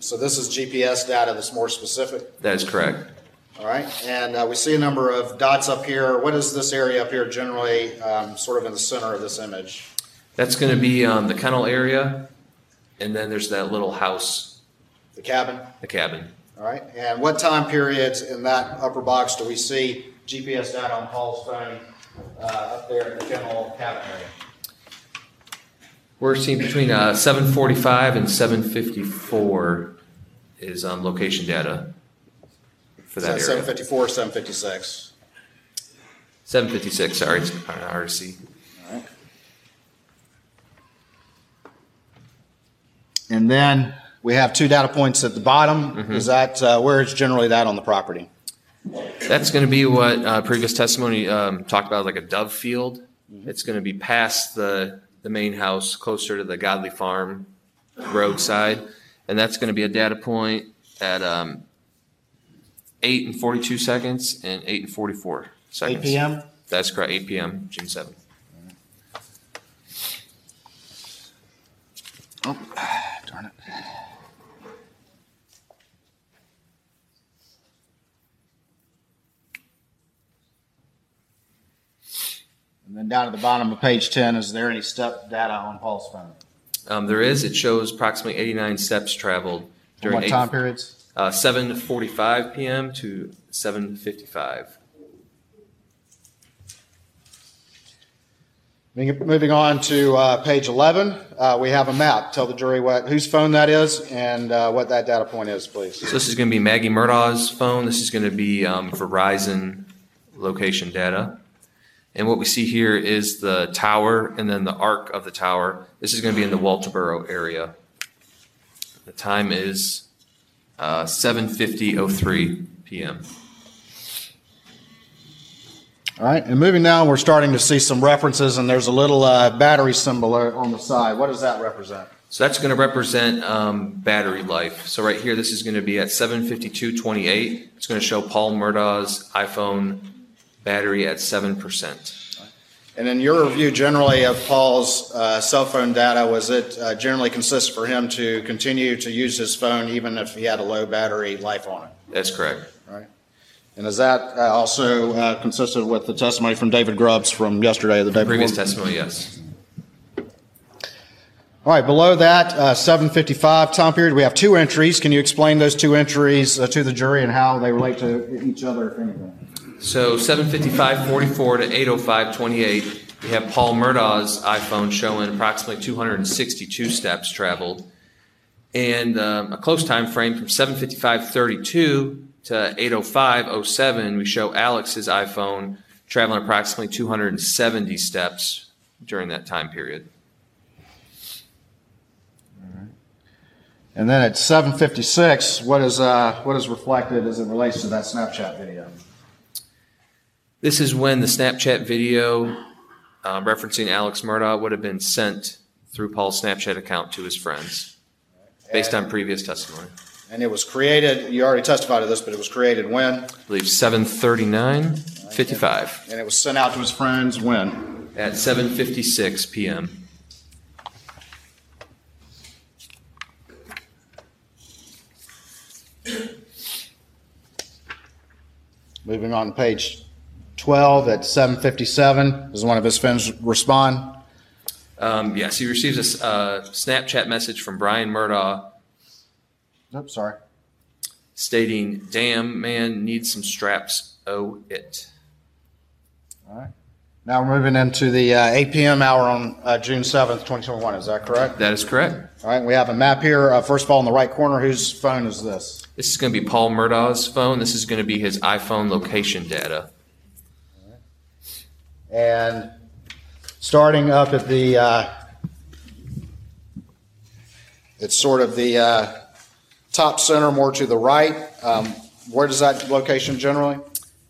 So this is G P S data that's more specific? That is correct. All right, and uh, we see a number of dots up here. What is this area up here generally um, sort of in the center of this image? That's going to be um, the kennel area, and then there's that little house. The cabin? The cabin. All right, and what time periods in that upper box do we see G P S data on Paul's phone uh, up there in the kennel cabin area? We're seeing between uh, seven forty-five and seven fifty-four is um, location data for that, that area. seven fifty-four or seven fifty-six? seven fifty-six, sorry, it's on R C. All right. And then we have two data points at the bottom. Mm-hmm. Is that, uh, where is generally that on the property? That's going to be what uh, previous testimony um, talked about, like a dove field. Mm-hmm. It's going to be past the... the main house, closer to the Godley Farm roadside, and that's going to be a data point at um, eight and forty-two seconds and eight and forty-four seconds. eight p.m. That's correct. eight p.m. June seventh. Oh, darn it! And then down at the bottom of page ten, is there any step data on Paul's phone? Um, there is. It shows approximately eighty-nine steps traveled during what time periods? Uh, seven forty-five p.m. to seven fifty-five. Moving on to uh, page eleven, uh, we have a map. Tell the jury what whose phone that is and uh, what that data point is, please. So this is going to be Maggie Murdaugh's phone. This is going to be um, Verizon location data. And what we see here is the tower and then the arc of the tower. This is going to be in the Walterboro area. The time is uh, seven fifty oh three p.m. All right, and moving now, we're starting to see some references, and there's a little uh, battery symbol on the side. What does that represent? So that's going to represent um, battery life. So right here, this is going to be at seven fifty-two twenty-eight. It's going to show Paul Murdaugh's iPhone battery at seven percent. And in your review generally of Paul's uh, cell phone data, was it uh, generally consistent for him to continue to use his phone even if he had a low battery life on it? That's correct. Right. And is that uh, also uh, consistent with the testimony from David Grubbs from yesterday or the day previous before? Testimony, yes. All right, below that uh, seven fifty-five time period, we have two entries. Can you explain those two entries uh, to the jury and how they relate to each other, if anything? So seven fifty-five forty-four to eight oh five twenty-eight, we have Paul Murdaugh's iPhone showing approximately two hundred sixty-two steps traveled, and um, a close time frame from seven fifty-five thirty-two to eight oh five oh seven, we show Alex's iPhone traveling approximately two hundred seventy steps during that time period. And then at seven fifty-six, what is uh, what is reflected as it relates to that Snapchat video? This is when the Snapchat video um, referencing Alex Murdaugh would have been sent through Paul's Snapchat account to his friends, based and, on previous testimony. And it was created, you already testified to this, but it was created when? I believe seven thirty-nine fifty-five. And it was sent out to his friends when? At seven fifty-six p.m. Moving on to page twelve at seven fifty-seven. Does one of his friends respond? Um, yes, he receives a uh, Snapchat message from Brian Murdaugh. Nope, sorry. Stating, "Damn, man, needs some straps. Oh, it." All right. Now we're moving into the uh, eight p m hour on uh, June seventh, twenty twenty-one. Is that correct? That is correct. All right. We have a map here. Uh, first of all, in the right corner, whose phone is this? This is going to be Paul Murdaugh's phone. This is going to be his iPhone location data. All right. And starting up at the, uh, it's sort of the uh, top center, more to the right. Um, where does that location generally?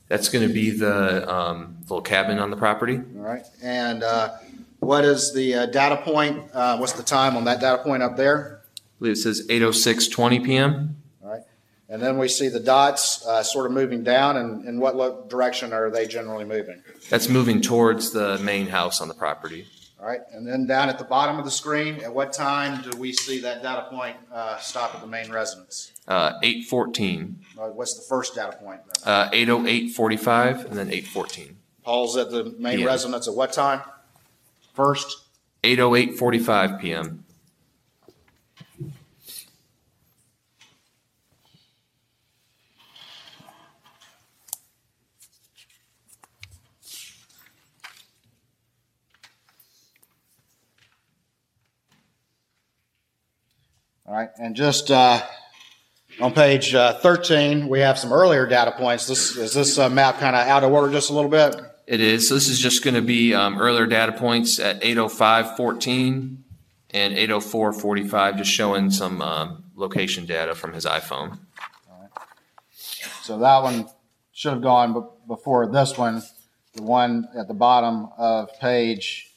That's going to be the um, little cabin on the property. All right. And uh, what is the uh, data point? Uh, what's the time on that data point up there? I believe it says eight oh six twenty p m All right. And then we see the dots uh, sort of moving down. And in what lo direction are they generally moving? That's moving towards the main house on the property. All right. And then down at the bottom of the screen, at what time do we see that data point uh, stop at the main residence? Uh, eight fourteen. What's the first data point? Uh, eight oh eight forty-five and then eight fourteen. Paul's at the main yeah. residence at what time? First? eight oh eight forty-five p m All right, and just uh, on page uh, thirteen, we have some earlier data points. This is this uh, map kind of out of order just a little bit? It is. So this is just going to be um, earlier data points at eight oh five fourteen and eight oh four forty-five, just showing some um, location data from his iPhone. All right. So that one should have gone b before this one, the one at the bottom of page,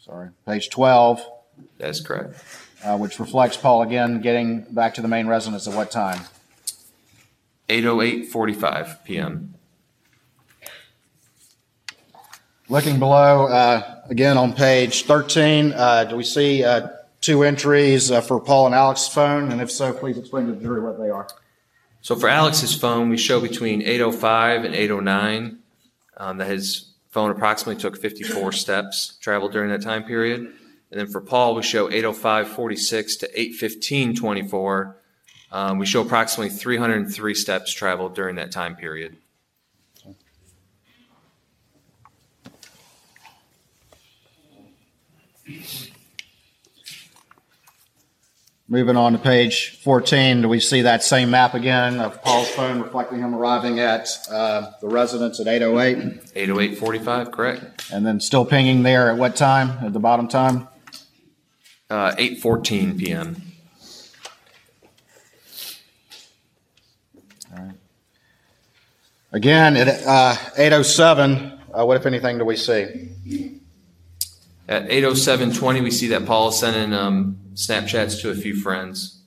sorry, page twelve. That's correct. Uh, which reflects Paul again getting back to the main residence at what time? eight oh eight forty-five p m Looking below, uh, again on page thirteen, uh, do we see uh, two entries uh, for Paul and Alex's phone? And if so, please explain to the jury what they are. So for Alex's phone, we show between eight oh five and eight oh nine um, that his phone approximately took fifty-four steps traveled during that time period. And then for Paul, we show eight oh five forty-six to eight fifteen twenty-four. Um, we show approximately three hundred three steps traveled during that time period. Okay. Moving on to page fourteen, do we see that same map again of Paul's phone reflecting him arriving at uh, the residence at eight oh eight? eight oh eight forty-five, correct. And then still pinging there at what time, at the bottom time? Uh, eight fourteen p m All right. Again, at uh, eight oh seven, uh, what, if anything, do we see? At eight oh seven twenty, we see that Paul is sending um, Snapchats to a few friends.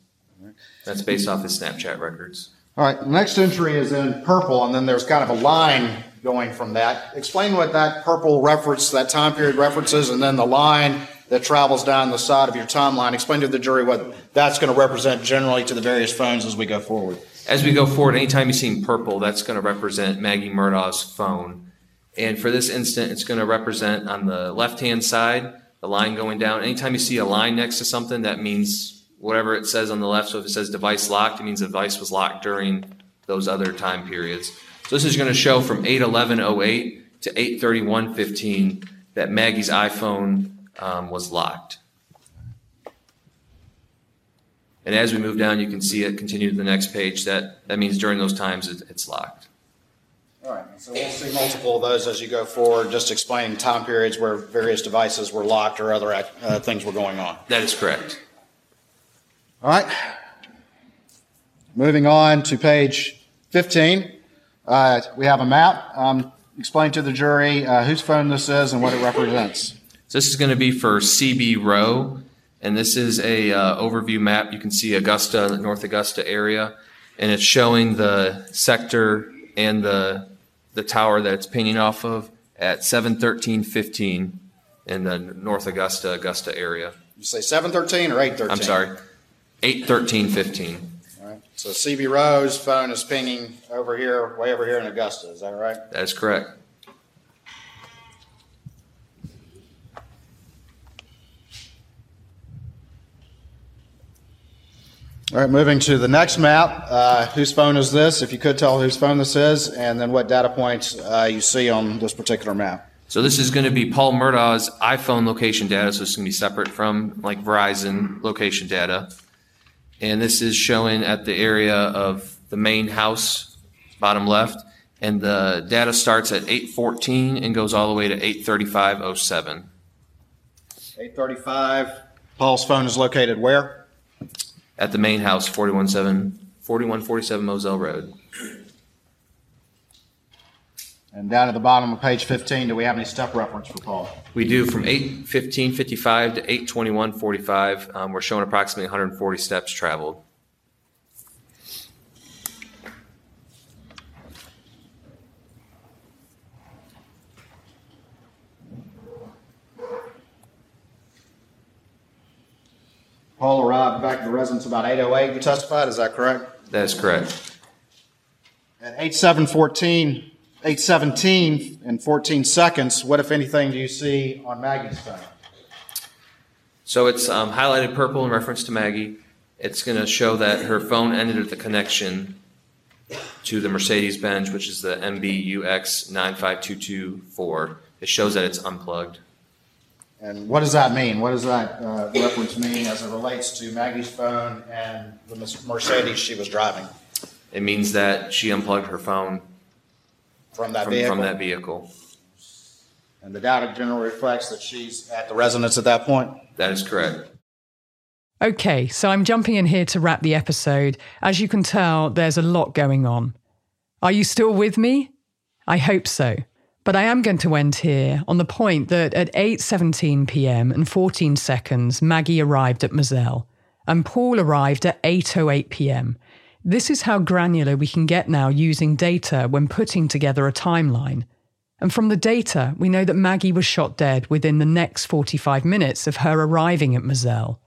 That's based off his Snapchat records. All right, the next entry is in purple, and then there's kind of a line going from that. Explain what that purple reference, that time period references, and then the line that travels down the side of your timeline. Explain to the jury what that's going to represent generally to the various phones as we go forward. As we go forward, anytime you see purple, that's going to represent Maggie Murdaugh's phone. And for this instant, it's going to represent on the left-hand side, the line going down. Anytime you see a line next to something, that means whatever it says on the left. So if it says device locked, it means the device was locked during those other time periods. So this is going to show from eight eleven oh eight to eight thirty-one fifteen that Maggie's iPhone Um, was locked. And as we move down, you can see it continue to the next page. That, that means during those times it, it's locked. All right, so we'll see multiple of those as you go forward, just explaining time periods where various devices were locked or other uh, things were going on. That is correct. All right, moving on to page fifteen. Uh, we have a map. Um, explain to the jury uh, whose phone this is and what it represents. This is going to be for C B Rowe, and this is a uh, overview map. You can see Augusta, the North Augusta area, and it's showing the sector and the the tower that it's pinging off of at seven thirteen fifteen in the North Augusta, Augusta area. You say seven thirteen or eight thirteen? I'm sorry, eight thirteen fifteen. All right. So C B Rowe's phone is pinging over here, way over here in Augusta. Is that right? That is correct. All right, moving to the next map. Uh, whose phone is this? If you could tell whose phone this is, and then what data points uh, you see on this particular map. So this is going to be Paul Murdaugh's iPhone location data, so it's going to be separate from like Verizon location data. And this is showing at the area of the main house, bottom left, and the data starts at eight fourteen and goes all the way to eight thirty-five oh seven. eight thirty-five. Paul's phone is located where? At the main house, forty-one forty-seven Moselle Road. And down at the bottom of page fifteen, do we have any step reference for Paul? We do, from eight fifteen fifty-five to eight twenty-one forty-five. Um, we're showing approximately one hundred forty steps traveled. Paul arrived back at the residence about eight oh eight, you testified, is that correct? That is correct. At eight seventeen and fourteen seconds, what, if anything, do you see on Maggie's phone? So it's um, highlighted purple in reference to Maggie. It's going to show that her phone ended at the connection to the Mercedes-Benz, which is the M B U X nine five two two four. It shows that it's unplugged. And what does that mean? What does that uh, reference mean as it relates to Maggie's phone and the Mercedes she was driving? It means that she unplugged her phone from that, from, vehicle. From that vehicle. And the data generally reflects that she's at the residence at that point? That is correct. Okay, so I'm jumping in here to wrap the episode. As you can tell, there's a lot going on. Are you still with me? I hope so. But I am going to end here on the point that at eight seventeen p m and fourteen seconds, Maggie arrived at Moselle, and Paul arrived at eight oh eight p m This is how granular we can get now using data when putting together a timeline. And from the data, we know that Maggie was shot dead within the next forty-five minutes of her arriving at Moselle.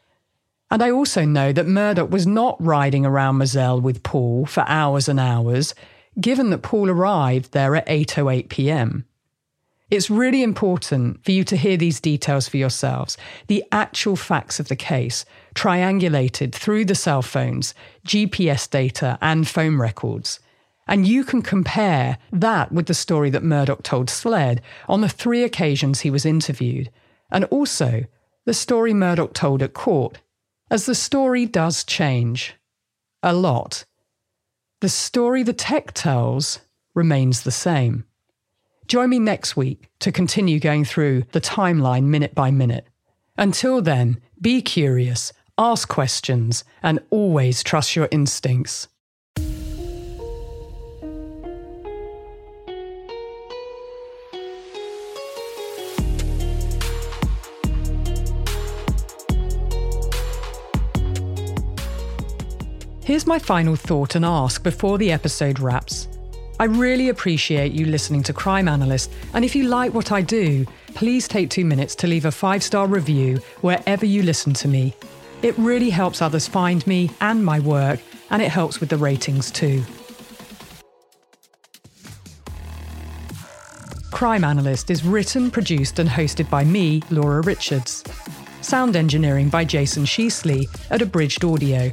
And I also know that Murdaugh was not riding around Moselle with Paul for hours and hours, given that Paul arrived there at eight oh eight p m It's really important for you to hear these details for yourselves, the actual facts of the case, triangulated through the cell phones, G P S data and phone records. And you can compare that with the story that Murdaugh told SLED on the three occasions he was interviewed, and also the story Murdaugh told at court, as the story does change. A lot. The story the tech tells remains the same. Join me next week to continue going through the timeline minute by minute. Until then, be curious, ask questions, and always trust your instincts. Here's my final thought and ask before the episode wraps. I really appreciate you listening to Crime Analyst, and if you like what I do, please take two minutes to leave a five-star review wherever you listen to me. It really helps others find me and my work, and it helps with the ratings too. Crime Analyst is written, produced and hosted by me, Laura Richards. Sound engineering by Jason Sheasley at Abridged Audio.